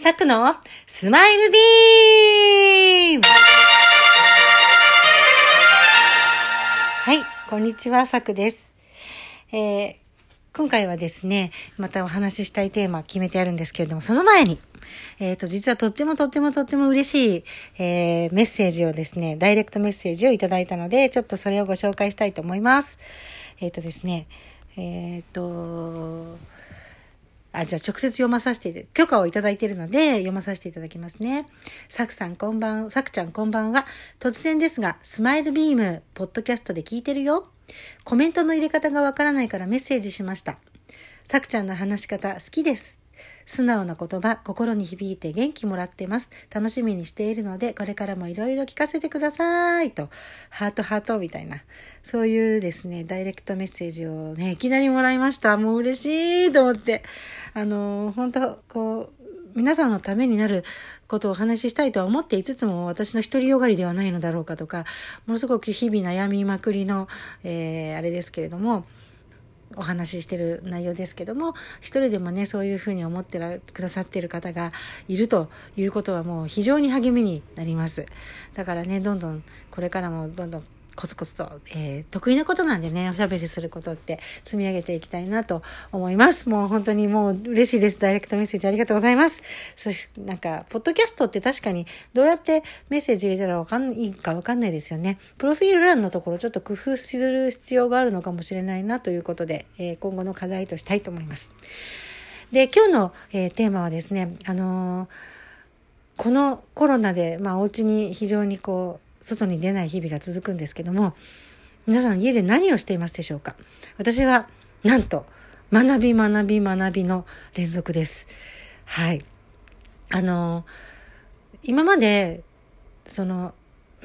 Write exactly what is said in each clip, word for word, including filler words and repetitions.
サクのスマイルビーム。はい、こんにちは、サクです、えー、今回はですね、またお話ししたいテーマ決めてあるんですけれども、その前にえーと、実はとってもとってもとっても嬉しい、えー、メッセージをですね、ダイレクトメッセージをいただいたので、ちょっとそれをご紹介したいと思います。えーとですね、えーと、あ、じゃあ直接読まさせて、許可をいただいているので読まさせていただきますね。サクさんこんばん、サクちゃんこんばんは。突然ですが、スマイルビーム、ポッドキャストで聞いてるよ。コメントの入れ方がわからないからメッセージしました。サクちゃんの話し方好きです。素直な言葉、心に響いて元気もらってます。楽しみにしているので、これからもいろいろ聞かせてくださいと、ハートハートみたいな、そういうですね、ダイレクトメッセージをね、いきなりもらいました。もう嬉しいと思って、あの、本当こう、皆さんのためになることをお話ししたいとは思っていつつも、私の独りよがりではないのだろうかとか、ものすごく日々悩みまくりの、えー、あれですけれども、お話ししている内容ですけども、一人でもね、そういうふうに思ってくださっている方がいるということは、もう非常に励みになります。だからね、どんどんこれからもどんどんコツコツと、えー、得意なことなんでね、おしゃべりすることって積み上げていきたいなと思います。もう本当にもう嬉しいです。ダイレクトメッセージありがとうございます。そしなんかポッドキャストって確かにどうやってメッセージ入れたらわかんいいかわかんないですよね。プロフィール欄のところちょっと工夫する必要があるのかもしれないなということで、えー、今後の課題としたいと思います。で、今日の、えー、テーマはですね、あのー、このコロナでまあお家に非常にこう外に出ない日々が続くんですけども、皆さん家で何をしていますでしょうか？私はなんと学び学び学びの連続です。はい。あの今までその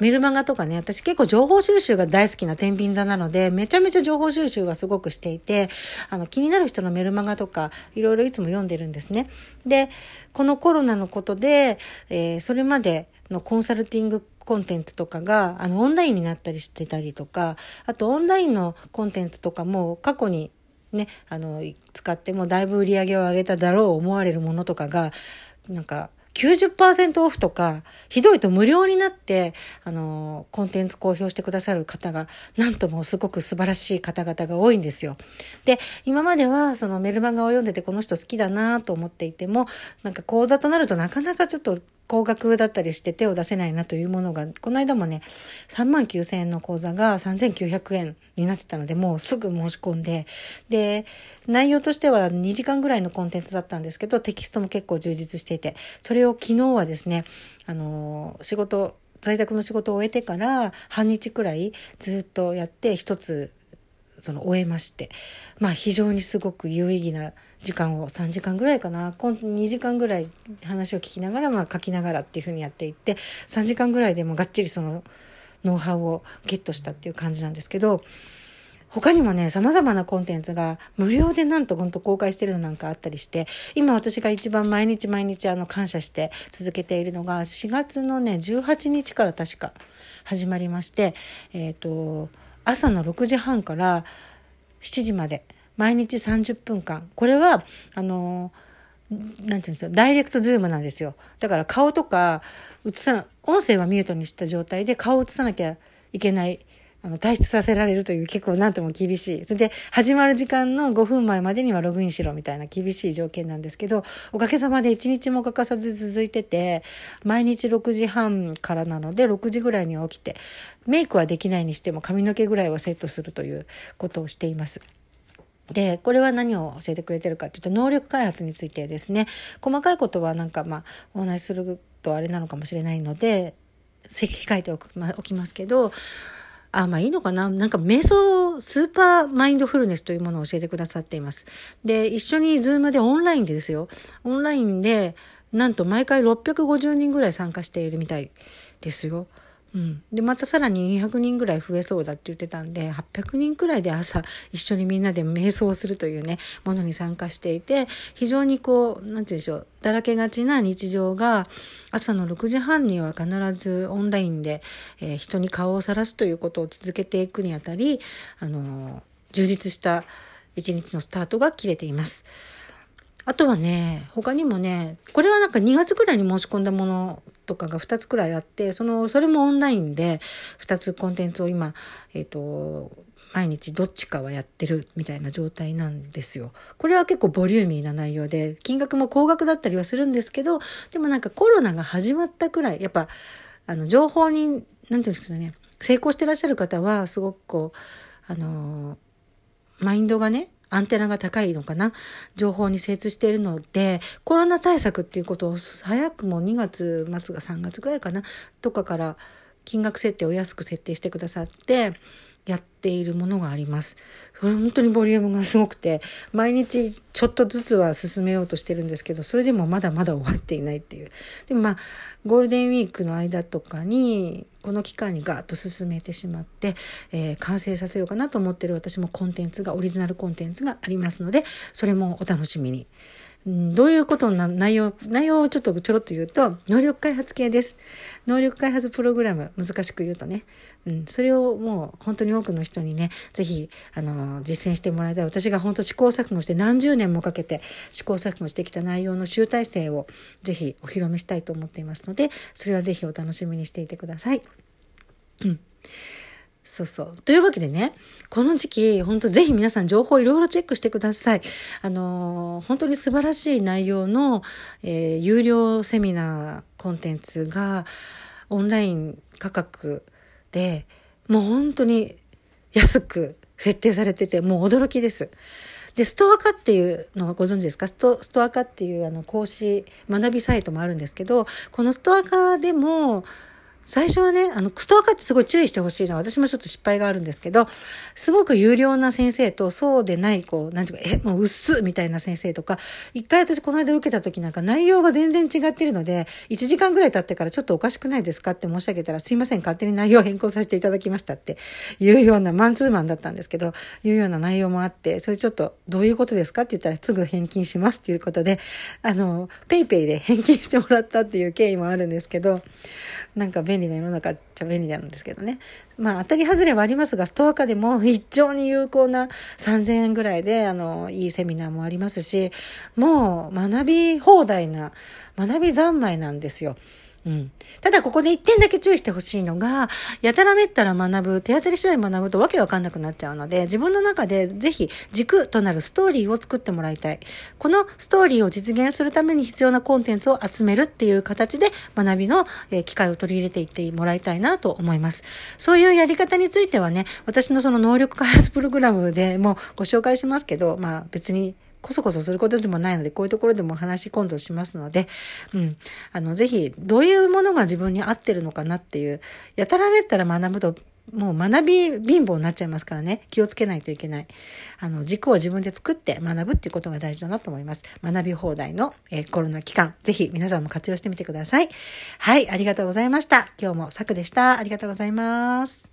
メルマガとかね、私結構情報収集が大好きな天秤座なので、めちゃめちゃ情報収集がすごくしていて、あの気になる人のメルマガとかいろいろいつも読んでるんですね。で、このコロナのことで、えー、それまでのコンサルティングコンテンツとかがあのオンラインになったりしてたりとか、あとオンラインのコンテンツとかも過去にね、あの使ってもだいぶ売り上げを上げただろう思われるものとかがなんか きゅうじゅっパーセント オフとか、ひどいと無料になってあのコンテンツ公表してくださる方がなんともすごく素晴らしい方々が多いんですよ。で、今まではそのメルマガを読んでてこの人好きだなと思っていても、なんか講座となるとなかなかちょっと高額だったりして手を出せないなというものが、この間もね、さんまんきゅうせんえんの講座がさんぜんきゅうひゃくえんになってたので、もうすぐ申し込んで、で、内容としてはにじかんぐらいのコンテンツだったんですけど、テキストも結構充実していて、それを昨日はですね、あの、仕事、在宅の仕事を終えてから半日くらいずっとやって一つ、その終えまして、まあ非常にすごく有意義な時間をさんじかんぐらいかな、にじかんぐらい話を聞きながら、まあ書きながらっていうふうにやっていって、さんじかんぐらいでもがっちりそのノウハウをゲットしたっていう感じなんですけど、他にもね、様々なコンテンツが無料でなんと本当公開してるのなんかあったりして、今私が一番毎日毎日あの感謝して続けているのがしがつのねじゅうはちにちから確か始まりまして、えっと朝のろくじはんからしちじまで毎日さんじゅっぷんかん、これはあのなんて言うんですよ、ダイレクトズームなんですよ。だから顔とか映さな、音声はミュートにした状態で顔を映さなきゃいけない、あの退出させられるという結構なんとも厳しい、それで始まる時間のごふんまえまでにはログインしろみたいな厳しい条件なんですけど、おかげさまでいちにちも欠かさず続いてて、毎日ろくじはんからなのでろくじぐらいには起きて、メイクはできないにしても髪の毛ぐらいはセットするということをしています。で、これは何を教えてくれてるかって言ったら能力開発についてですね、細かいことはなんかまあお話しするとあれなのかもしれないので控えておきますけど、あ、まあいいのかな、なんか瞑想、スーパーマインドフルネスというものを教えてくださっています。で、一緒にズームでオンラインでですよ。オンラインでなんと毎回ろっぴゃくごじゅうにんぐらい参加しているみたいですよ。うん。で、またさらににひゃくにんぐらい増えそうだって言ってたんで、はっぴゃくにんくらいで朝一緒にみんなで瞑想するというね、ものに参加していて、非常にこう、なんて言うんでしょう、だらけがちな日常が朝のろくじはんには必ずオンラインで、えー、人に顔をさらすということを続けていくにあたり、あのー、充実した一日のスタートが切れています。あとはね、他にもね、これはなんかにがつくらいに申し込んだものとかがふたつくらいあって、そのそれもオンラインでふたつコンテンツを今、えっと毎日どっちかはやってるみたいな状態なんですよ。これは結構ボリューミーな内容で、金額も高額だったりはするんですけど、でもなんかコロナが始まったくらい、やっぱあの情報になんていうんですかね、成功してらっしゃる方はすごくこうあのマインドがね、アンテナが高いのかな、情報に精通しているので、コロナ対策っていうことを早くもにがつまつがさんがつくらいかなとかから金額設定を安く設定してくださってやっているものがあります。それ本当にボリュームがすごくて、毎日ちょっとずつは進めようとしてるんですけど、それでもまだまだ終わっていないっていう。でもまあゴールデンウィークの間とかにこの期間にガーッと進めてしまって、えー、完成させようかなと思ってる私もコンテンツが、オリジナルコンテンツがありますので、それもお楽しみに。どういうことな内容内容をちょっとちょろっと言うと、能力開発系です。能力開発プログラム、難しく言うとね、うん、それをもう本当に多くの人にね、ぜひあの実践してもらいたい。私が本当試行錯誤して何十年もかけて試行錯誤してきた内容の集大成をぜひお披露目したいと思っていますので、それはぜひお楽しみにしていてください。うんそうそう。というわけでね、この時期、本当ぜひ皆さん情報いろいろチェックしてください。あのー、本当に素晴らしい内容の、えー、有料セミナーコンテンツが、オンライン価格で、もう本当に安く設定されてて、もう驚きです。で、ストアカっていうのはご存知ですか？スト、ストアカっていうあの講師、学びサイトもあるんですけど、このストアカでも、最初はね、あの、ストアカってすごい注意してほしいのは、私もちょっと失敗があるんですけど、すごく有料な先生と、そうでない、こう、なんていうか、え、もう薄っみたいな先生とか、一回私この間受けた時なんか内容が全然違ってるので、いちじかんぐらい経ってからちょっとおかしくないですかって申し上げたら、すいません、勝手に内容変更させていただきましたっていうような、マンツーマンだったんですけど、いうような内容もあって、それちょっとどういうことですかって言ったら、すぐ返金しますっていうことで、あの、ペイペイで返金してもらったっていう経緯もあるんですけど、なんか、便利な世の中っちゃ便利なんですけどね。まあ当たり外れはありますが、ストアカでも非常に有効なさんぜんえんぐらいで、あの、いいセミナーもありますし、もう学び放題な、学び三昧なんですよ。うん。ただここで一点だけ注意してほしいのが、やたらめったら学ぶ、手当たり次第学ぶとわけわかんなくなっちゃうので、自分の中でぜひ軸となるストーリーを作ってもらいたい。このストーリーを実現するために必要なコンテンツを集めるっていう形で、学びの機会を取り入れていってもらいたいなと思います。そういうやり方についてはね、私のその能力開発プログラムでもご紹介しますけど、まあ別にこそこそすることでもないので、こういうところでも話今度しますので、うん、あのぜひどういうものが自分に合ってるのかなっていう、やたらめったら学ぶともう学び貧乏になっちゃいますからね、気をつけないといけない。あの軸を自分で作って学ぶっていうことが大事だなと思います。学び放題の、えー、コロナ期間、ぜひ皆さんも活用してみてください。はい、ありがとうございました。今日もさくでした。ありがとうございます。